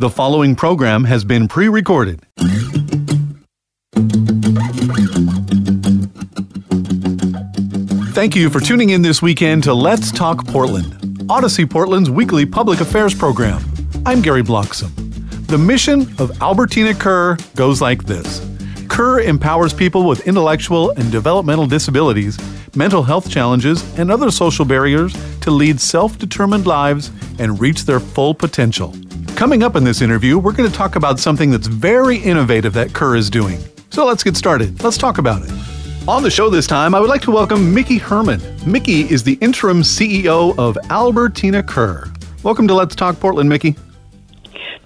The following program has been pre-recorded. Thank you for tuning in this weekend to Let's Talk Portland, Odyssey Portland's weekly public affairs program. I'm Gary Bloxham. The mission of Albertina Kerr goes like this. Kerr empowers people with intellectual and developmental disabilities, mental health challenges, and other social barriers to lead self-determined lives and reach their full potential. Coming up in this interview, we're going to talk about something that's very innovative that Kerr is doing. So let's get started. Let's talk about it. On the show this time, I would like to welcome Mickey Herman. Mickey is the interim CEO of Albertina Kerr. Welcome to Let's Talk Portland, Mickey.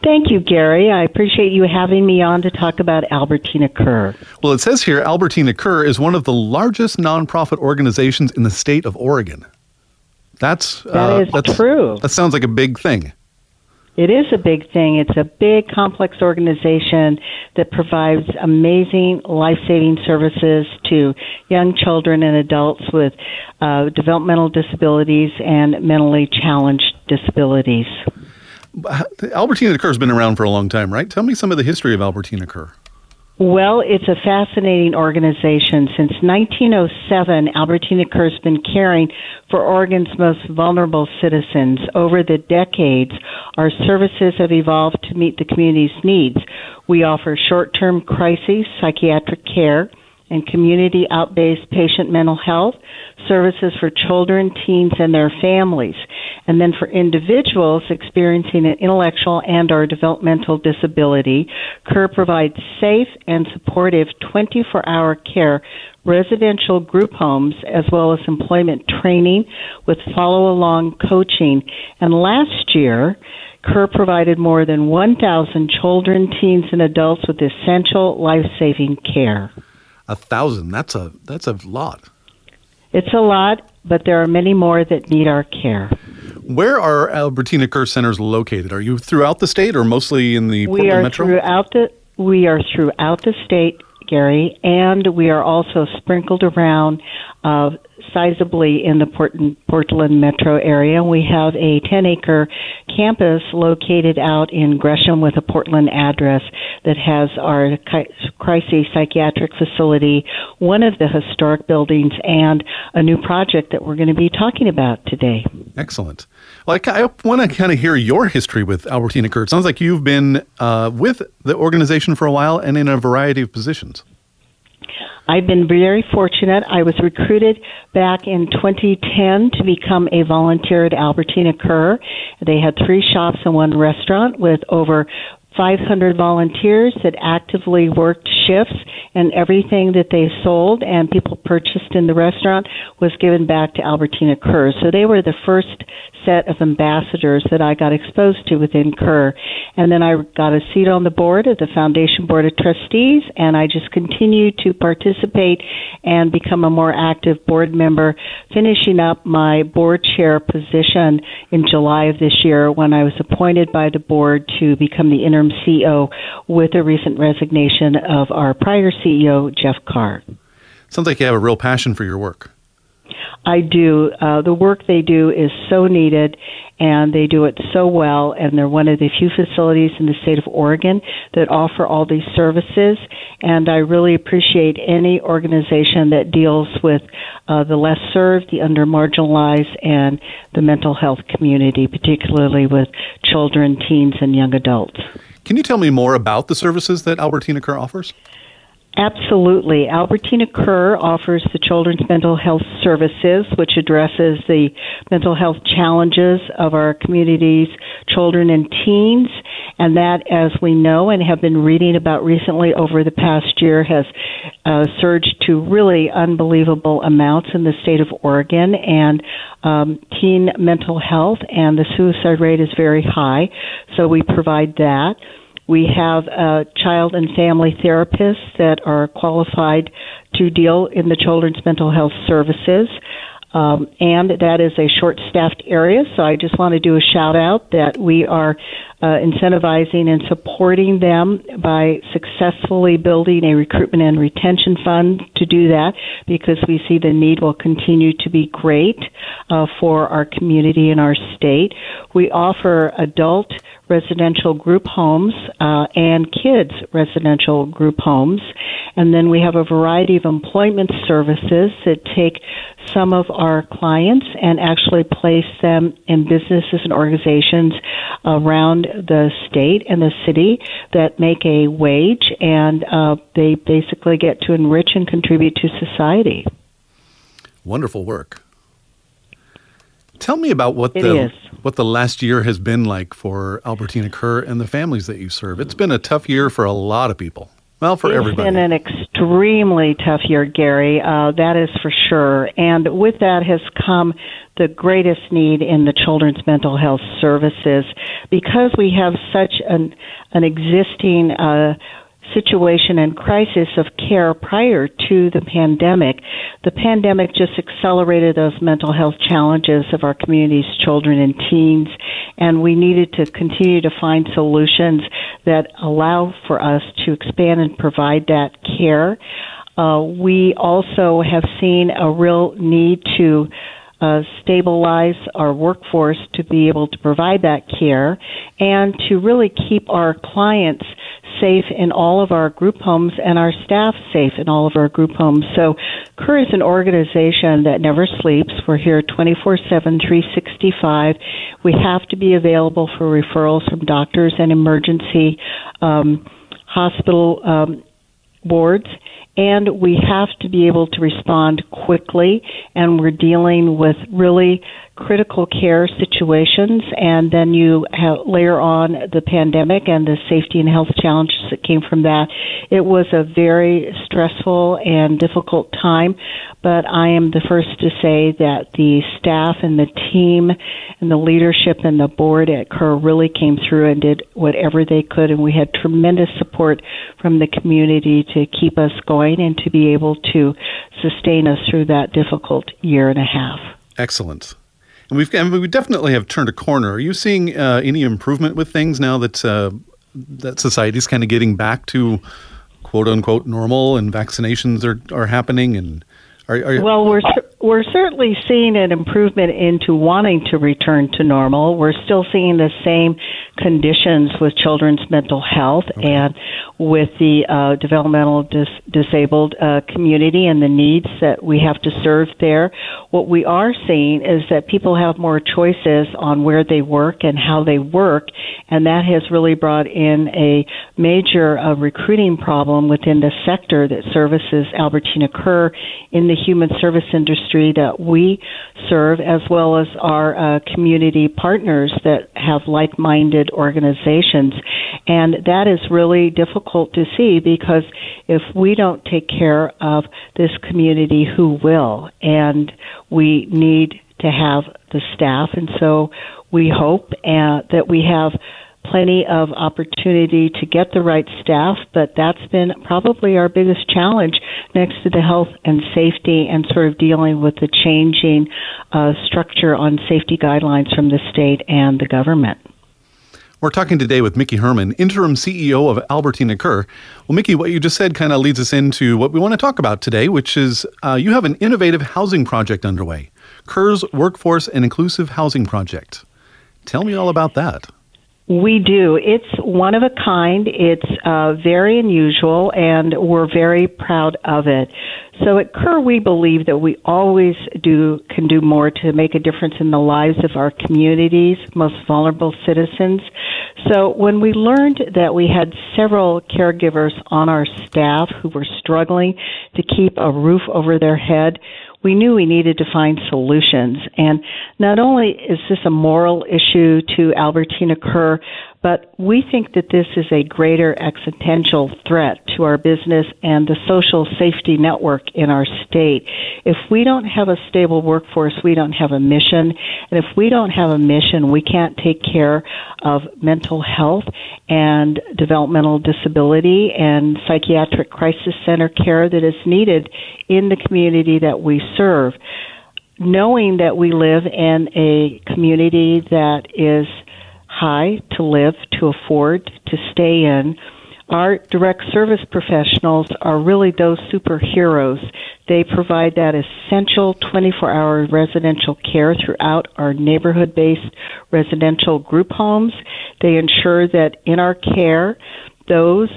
Thank you, Gary. I appreciate you having me on to talk about Albertina Kerr. Well, it says here Albertina Kerr is one of the largest nonprofit organizations in the state of Oregon. That's true. That sounds like a big thing. It is a big thing. It's a big, complex organization that provides amazing life-saving services to young children and adults with developmental disabilities and mentally challenged disabilities. Albertina Kerr has been around for a long time, right? Tell me some of the history of Albertina Kerr. Well, it's a fascinating organization. Since 1907, Albertina Kerr has been caring for Oregon's most vulnerable citizens. Over the decades, our services have evolved to meet the community's needs. We offer short-term crisis, psychiatric care, and community outpatient patient mental health services for children, teens, and their families. And then for individuals experiencing an intellectual and or developmental disability, Kerr provides safe and supportive 24-hour care, residential group homes, as well as employment training with follow-along coaching. And last year, Kerr provided more than 1,000 children, teens, and adults with essential life-saving care. 1,000. That's a lot. It's a lot, but there are many more that need our care. Where are Albertina Kerr centers located? Are you throughout the state or mostly in the Portland Metro? We are throughout the state, Gary, and we are also sprinkled around sizably in the Portland metro area. We have a 10-acre campus located out in Gresham with a Portland address that has our crisis psychiatric facility, one of the historic buildings, and a new project that we're going to be talking about today. Excellent. Well, I want to kind of hear your history with Albertina Kerr. It sounds like you've been with the organization for a while and in a variety of positions. I've been very fortunate. I was recruited back in 2010 to become a volunteer at Albertina Kerr. They had 3 shops and 1 restaurant with over 500 volunteers that actively worked shifts, and everything that they sold and people purchased in the restaurant was given back to Albertina Kerr. So they were the first set of ambassadors that I got exposed to within Kerr. And then I got a seat on the board of the Foundation Board of Trustees, and I just continued to participate and become a more active board member, finishing up my board chair position in July of this year when I was appointed by the board to become the interim CEO with a recent resignation of our prior CEO, Jeff Carr. Sounds like you have a real passion for your work. I do. The work they do is so needed, and they do it so well, and they're one of the few facilities in the state of Oregon that offer all these services, and I really appreciate any organization that deals with the less served, the under-marginalized, and the mental health community, particularly with children, teens, and young adults. Can you tell me more about the services that Albertina Kerr offers? Absolutely. Albertina Kerr offers the Children's Mental Health Services, which addresses the mental health challenges of our community's children and teens. And that, as we know and have been reading about recently over the past year, has surged to really unbelievable amounts in the state of Oregon. And teen mental health and the suicide rate is very high. So we provide that. We have child and family therapists that are qualified to deal in the children's mental health services, and that is a short-staffed area, so I just want to do a shout-out that we are incentivizing and supporting them by successfully building a recruitment and retention fund to do that, because we see the need will continue to be great for our community and our state. We offer adult residential group homes and kids residential group homes. And then we have a variety of employment services that take some of our clients and actually place them in businesses and organizations around the state and the city that make a wage, and they basically get to enrich and contribute to society. Wonderful work. Tell me about what the last year has been like for Albertina Kerr and the families that you serve. It's been a tough year for a lot of people. Well, for everybody. It's been an extremely tough year, Gary. That is for sure. And with that has come the greatest need in the children's mental health services, because we have such an existing situation and crisis of care prior to the pandemic. The pandemic just accelerated those mental health challenges of our community's children and teens, and we needed to continue to find solutions that allow for us to expand and provide that care. We also have seen a real need to stabilize our workforce to be able to provide that care, and to really keep our clients safe in all of our group homes and our staff safe in all of our group homes. So Kerr is an organization that never sleeps. We're here 24/7, 365. We have to be available for referrals from doctors and emergency hospital boards. And we have to be able to respond quickly, and we're dealing with really critical care situations. And then you layer on the pandemic and the safety and health challenges that came from that. It was a very stressful and difficult time, but I am the first to say that the staff and the team and the leadership and the board at Kerr really came through and did whatever they could, and we had tremendous support from the community to keep us going and to be able to sustain us through that difficult year and a half. Excellent. And we definitely have turned a corner. Are you seeing any improvement with things now that society's kind of getting back to quote-unquote normal, and vaccinations are happening? And Well, we're certainly seeing an improvement into wanting to return to normal. We're still seeing the same conditions with children's mental health and with the developmental disabled community and the needs that we have to serve there. What we are seeing is that people have more choices on where they work and how they work, and that has really brought in a major recruiting problem within the sector that services Albertina Kerr in the human service industry that we serve, as well as our community partners that have like-minded organizations. And that is really difficult to see, because if we don't take care of this community, who will? And we need to have the staff. And so we hope that we have plenty of opportunity to get the right staff, but that's been probably our biggest challenge next to the health and safety, and sort of dealing with the changing structure on safety guidelines from the state and the government. We're talking today with Mickey Herman, interim CEO of Albertina Kerr. Well, Mickey, what you just said kind of leads us into what we want to talk about today, which is you have an innovative housing project underway, Kerr's Workforce and Inclusive Housing Project. Tell me all about that. We do. It's one of a kind. It's very unusual, and we're very proud of it. So at Kerr, we believe that we always can do more to make a difference in the lives of our communities, most vulnerable citizens. So when we learned that we had several caregivers on our staff who were struggling to keep a roof over their head, we knew we needed to find solutions. And not only is this a moral issue to Albertina Kerr, but we think that this is a greater existential threat to our business and the social safety network in our state. If we don't have a stable workforce, we don't have a mission. And if we don't have a mission, we can't take care of mental health and developmental disability and psychiatric crisis center care that is needed in the community that we serve. Knowing that we live in a community that is high to live, to afford, to stay in. Our direct service professionals are really those superheroes. They provide that essential 24-hour residential care throughout our neighborhood-based residential group homes. They ensure that in our care, those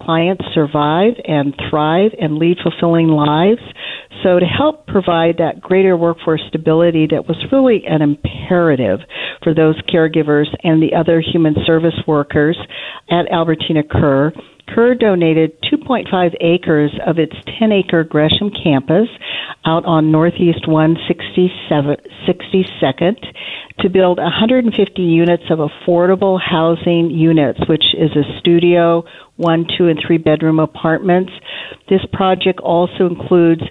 clients survive and thrive and lead fulfilling lives. So to help provide that greater workforce stability that was really an imperative for those caregivers and the other human service workers at Albertina Kerr, Kerr donated 2.5 acres of its 10-acre Gresham campus out on Northeast 162nd to build 150 units of affordable housing units, which is a studio, 1, 2, and 3-bedroom apartments. This project also includes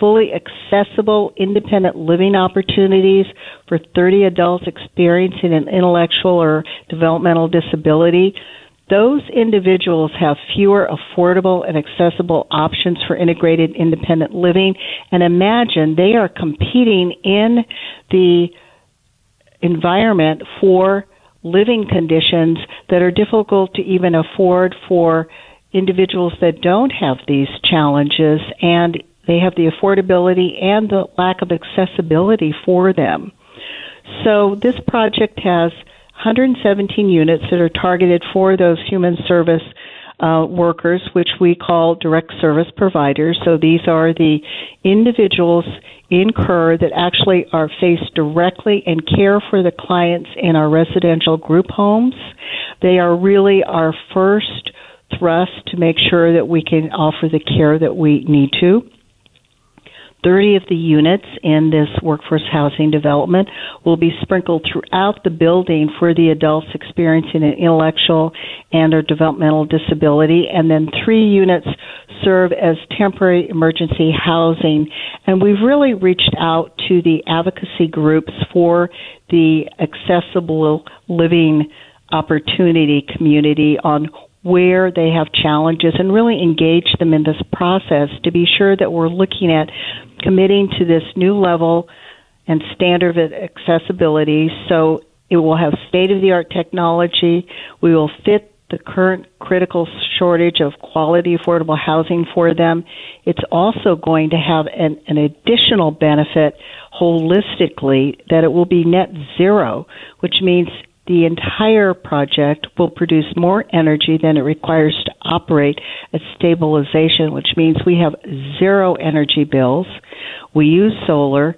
fully accessible independent living opportunities for 30 adults experiencing an intellectual or developmental disability. Those individuals have fewer affordable and accessible options for integrated independent living. And imagine they are competing in the environment for living conditions that are difficult to even afford for individuals that don't have these challenges, and they have the affordability and the lack of accessibility for them. So this project has 117 units that are targeted for those human service workers, which we call direct service providers. So these are the individuals in Kerr that actually are faced directly and care for the clients in our residential group homes. They are really our first thrust to make sure that we can offer the care that we need to. 30 of the units in this workforce housing development will be sprinkled throughout the building for the adults experiencing an intellectual and or developmental disability, and then 3 units serve as temporary emergency housing. And we've really reached out to the advocacy groups for the accessible living opportunity community on where they have challenges and really engage them in this process to be sure that we're looking at committing to this new level and standard of accessibility. So it will have state-of-the-art technology. We will fit the current critical shortage of quality, affordable housing for them. It's also going to have an additional benefit holistically that it will be net zero, which means the entire project will produce more energy than it requires to operate at stabilization, which means we have zero energy bills. We use solar,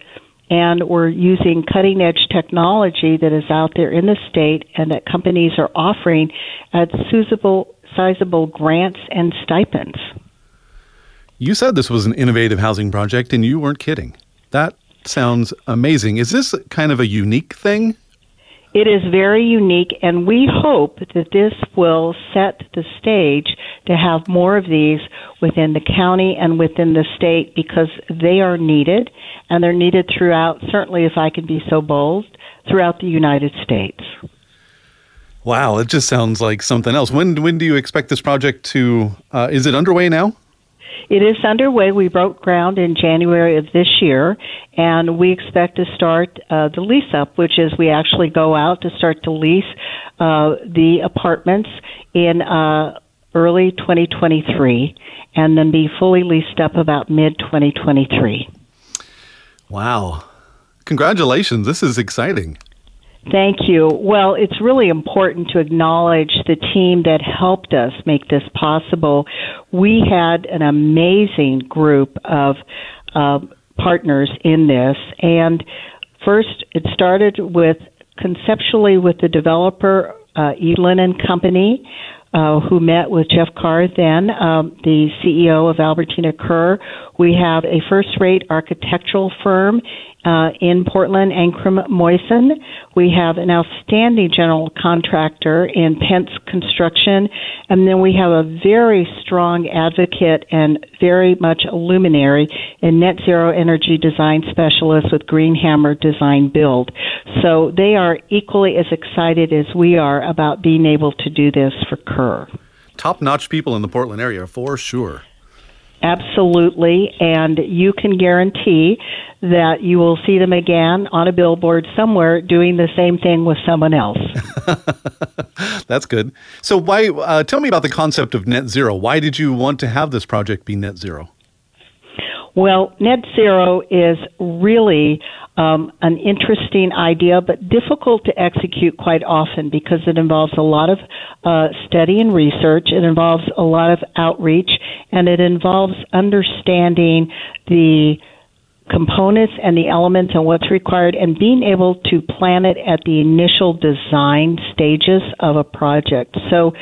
and we're using cutting-edge technology that is out there in the state and that companies are offering at sizable grants and stipends. You said this was an innovative housing project, and you weren't kidding. That sounds amazing. Is this kind of a unique thing? It is very unique, and we hope that this will set the stage to have more of these within the county and within the state because they are needed, and they're needed throughout, certainly if I can be so bold, throughout the United States. Wow, it just sounds like something else. When do you expect this project to, is it underway now? It is underway. We broke ground in January of this year, and we expect to start the lease up, which is we actually go out to start to lease the apartments in early 2023 and then be fully leased up about mid-2023. Wow. Congratulations. This is exciting. Thank you. Well, it's really important to acknowledge the team that helped us make this possible. We had an amazing group of partners in this, and first it started with conceptually with the developer, Edlin and Company, who met with Jeff Carr then, the CEO of Albertina Kerr. We have a first-rate architectural firm in Portland, Ancrum Moison. We have an outstanding general contractor in Pence Construction. And then we have a very strong advocate and very much a luminary in Net Zero Energy Design Specialist with Greenhammer Design Build. So they are equally as excited as we are about being able to do this for Kerr. Top-notch people in the Portland area, for sure. Absolutely, and you can guarantee that you will see them again on a billboard somewhere doing the same thing with someone else. That's good. So why? Tell me about the concept of net zero. Why did you want to have this project be net zero? Well, net zero is really an interesting idea, but difficult to execute quite often because it involves a lot of study and research. It involves a lot of outreach, and it involves understanding the components and the elements and what's required and being able to plan it at the initial design stages of a project. So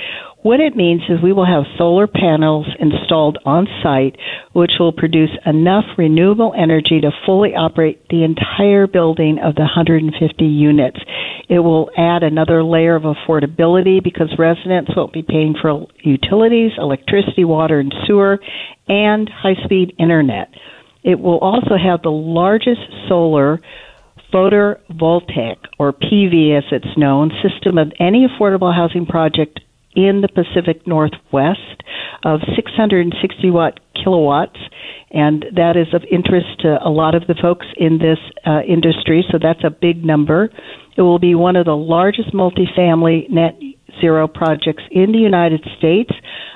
what it means is we will have solar panels installed on site, which will produce enough renewable energy to fully operate the entire building of the 150 units. It will add another layer of affordability because residents won't be paying for utilities, electricity, water, and sewer, and high-speed internet. It will also have the largest solar photovoltaic, or PV as it's known, system of any affordable housing project in the Pacific Northwest of 660 kilowatts, and that is of interest to a lot of the folks in this industry, so that's a big number. It will be one of the largest multifamily net zero projects in the United States,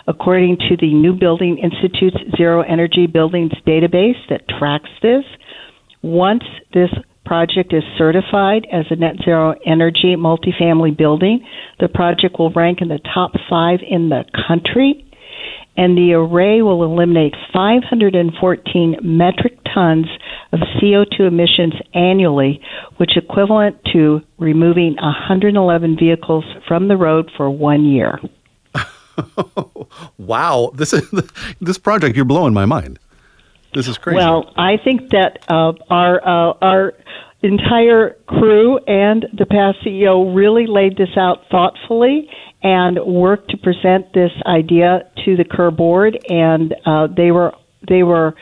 according to the New Building Institute's Zero Energy Buildings Database that tracks this. Once this project is certified as a net zero energy multifamily building, the project will rank in the top 5 in the country, and the array will eliminate 514 metric tons of CO2 emissions annually, which is equivalent to removing 111 vehicles from the road for 1 year. Wow, this project, you're blowing my mind. This is crazy. Well, I think that our entire crew and the past CEO really laid this out thoughtfully and worked to present this idea to the Kerr board, and they were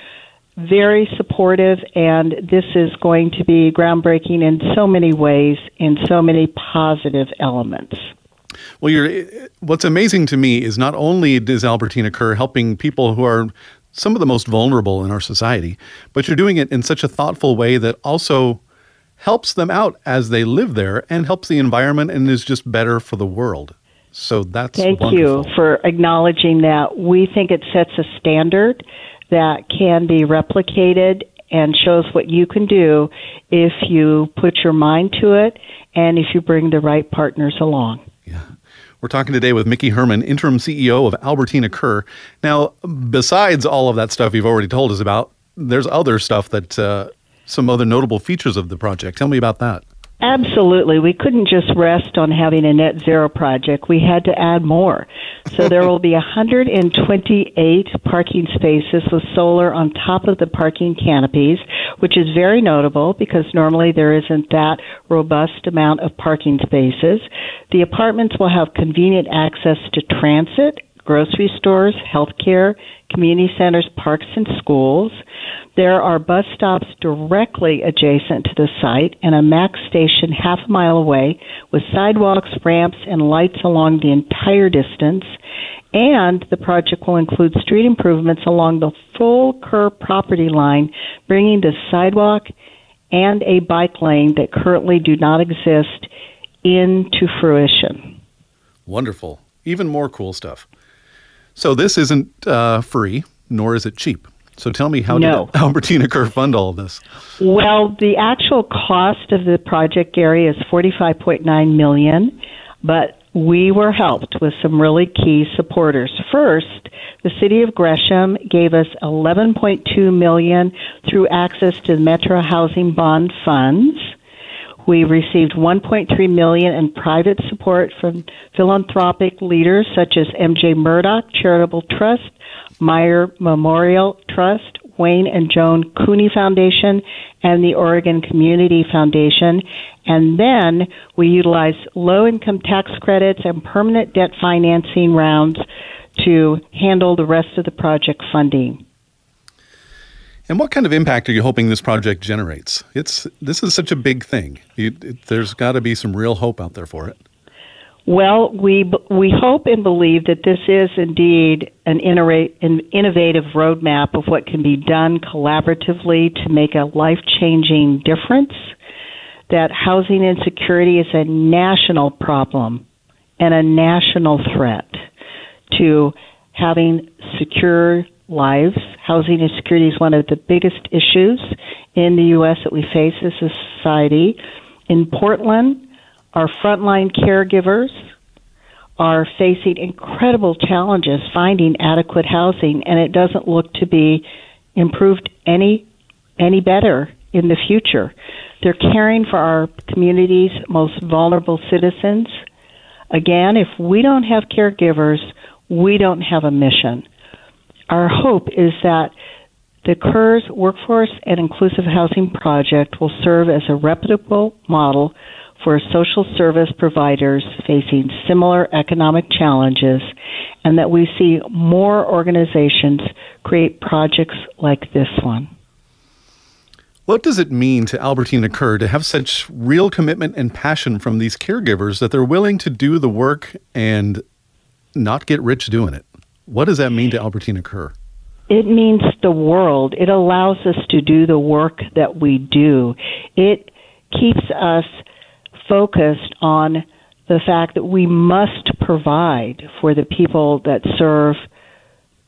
very supportive, and this is going to be groundbreaking in so many ways, in so many positive elements. Well, what's amazing to me is not only is Albertina Kerr helping people who are some of the most vulnerable in our society, but you're doing it in such a thoughtful way that also helps them out as they live there and helps the environment and is just better for the world. So that's wonderful. Thank you for acknowledging that. We think it sets a standard that can be replicated and shows what you can do if you put your mind to it and if you bring the right partners along. Yeah. We're talking today with Mickey Herman, interim CEO of Albertina Kerr. Now, besides all of that stuff you've already told us about, there's other stuff that some other notable features of the project. Tell me about that. Absolutely. We couldn't just rest on having a net zero project. We had to add more. So there will be 128 parking spaces with solar on top of the parking canopies, which is very notable because normally there isn't that robust amount of parking spaces. The apartments will have convenient access to transit, grocery stores, healthcare, community centers, parks, and schools. There are bus stops directly adjacent to the site and a MAX station half a mile away with sidewalks, ramps, and lights along the entire distance. And the project will include street improvements along the full Kerr property line, bringing the sidewalk and a bike lane that currently do not exist into fruition. Wonderful. Even more cool stuff. So this isn't free, nor is it cheap. So tell me, how did Albertina Kerr fund all of this? Well, the actual cost of the project, Gary, is $45.9 million, but we were helped with some really key supporters. First, the city of Gresham gave us $11.2 million through access to the Metro Housing Bond funds. We received $1.3 million in private support from philanthropic leaders such as M.J. Murdock Charitable Trust, Meyer Memorial Trust, Wayne and Joan Cooney Foundation, and the Oregon Community Foundation. And then we utilized low-income tax credits and permanent debt financing rounds to handle the rest of the project funding. And what kind of impact are you hoping this project generates? This is such a big thing. There's got to be some real hope out there for it. Well, we hope and believe that this is indeed an innovative roadmap of what can be done collaboratively to make a life-changing difference, that housing insecurity is a national problem and a national threat to having secure lives. Housing insecurity is one of the biggest issues in the U.S. that we face as a society. In Portland, our frontline caregivers are facing incredible challenges finding adequate housing, and it doesn't look to be improved any better in the future. They're caring for our community's most vulnerable citizens. Again, if we don't have caregivers, we don't have a mission. Our hope is that the Kerr's Workforce and Inclusive Housing Project will serve as a reputable model for social service providers facing similar economic challenges, and that we see more organizations create projects like this one. What does it mean to Albertina Kerr to have such real commitment and passion from these caregivers that they're willing to do the work and not get rich doing it? What does that mean to Albertina Kerr? It means the world. It allows us to do the work that we do. It keeps us focused on the fact that we must provide for the people that serve,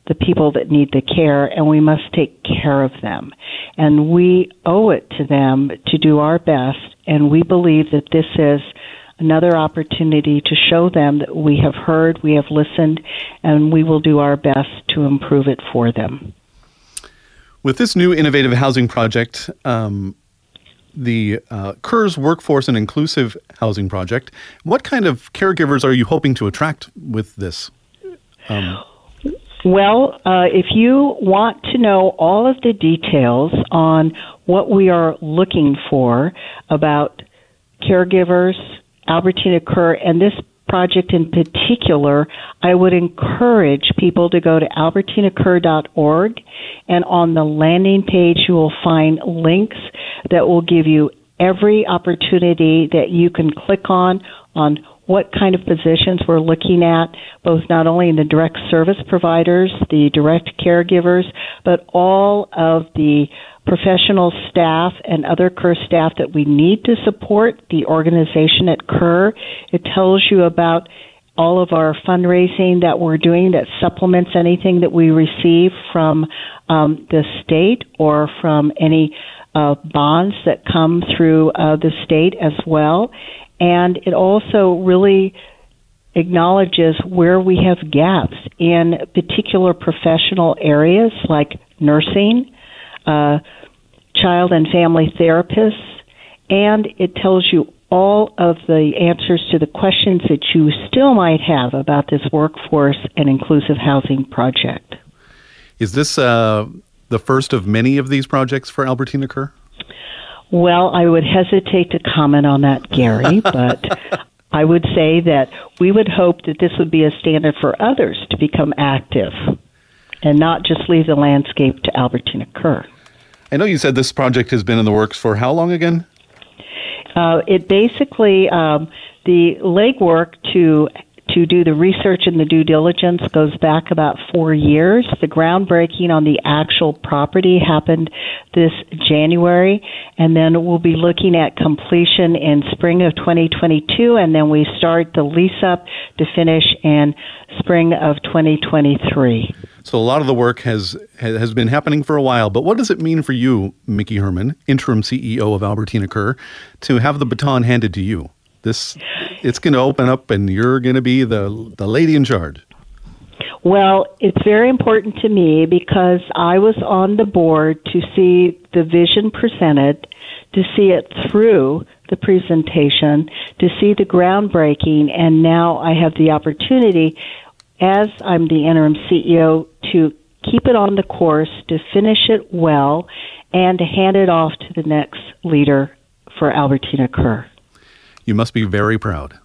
the people that need the care, and we must take care of them. And we owe it to them to do our best, and we believe that this is another opportunity to show them that we have heard, we have listened, and we will do our best to improve it for them. With this new innovative housing project, the Kerr's Workforce and Inclusive Housing Project, what kind of caregivers are you hoping to attract with this? Well, if you want to know all of the details on what we are looking for about caregivers, Albertina Kerr, and this project in particular, I would encourage people to go to albertinakerr.org, and on the landing page you will find links that will give you every opportunity that you can click on what kind of positions we're looking at, both not only in the direct service providers, the direct caregivers, but all of the professional staff and other Kerr staff that we need to support the organization at Kerr. It tells you about all of our fundraising that we're doing that supplements anything that we receive from the state or from any bonds that come through the state as well. And it also really acknowledges where we have gaps in particular professional areas like nursing, child and family therapists, and it tells you all of the answers to the questions that you still might have about this workforce and inclusive housing project. Is this the first of many of these projects for Albertina Kerr? Well, I would hesitate to comment on that, Gary, but I would say that we would hope that this would be a standard for others to become active and not just leave the landscape to Albertina Kerr. I know you said this project has been in the works for how long again? It basically, the legwork to do the research and the due diligence goes back about 4 years. The groundbreaking on the actual property happened this January, and then we'll be looking at completion in spring of 2022, and then we start the lease up to finish in spring of 2023. So a lot of the work has been happening for a while. But what does it mean for you, Mickey Herman, interim CEO of Albertina Kerr, to have the baton handed to you? It's going to open up and you're going to be the lady in charge. Well, it's very important to me because I was on the board to see the vision presented, to see it through the presentation, to see the groundbreaking, and now I have the opportunity, as I'm the interim CEO, to keep it on the course, to finish it well, and to hand it off to the next leader for Albertina Kerr. You must be very proud.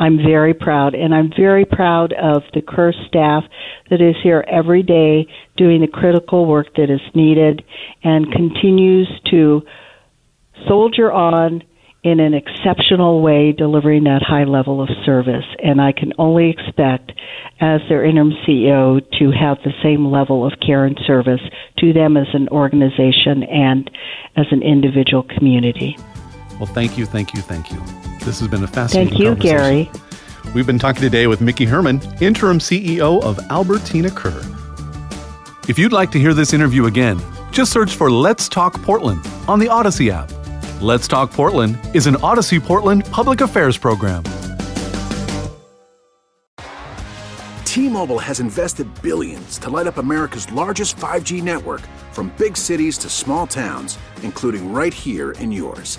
I'm very proud, and I'm very proud of the Kerr staff that is here every day doing the critical work that is needed and continues to soldier on in an exceptional way, delivering that high level of service. And I can only expect, as their interim CEO, to have the same level of care and service to them as an organization and as an individual community. Well, thank you. This has been a fascinating conversation. Thank you, Gary. We've been talking today with Mickey Herman, interim CEO of Albertina Kerr. If you'd like to hear this interview again, just search for Let's Talk Portland on the Odyssey app. Let's Talk Portland is an Odyssey Portland public affairs program. T-Mobile has invested billions to light up America's largest 5G network, from big cities to small towns, including right here in yours.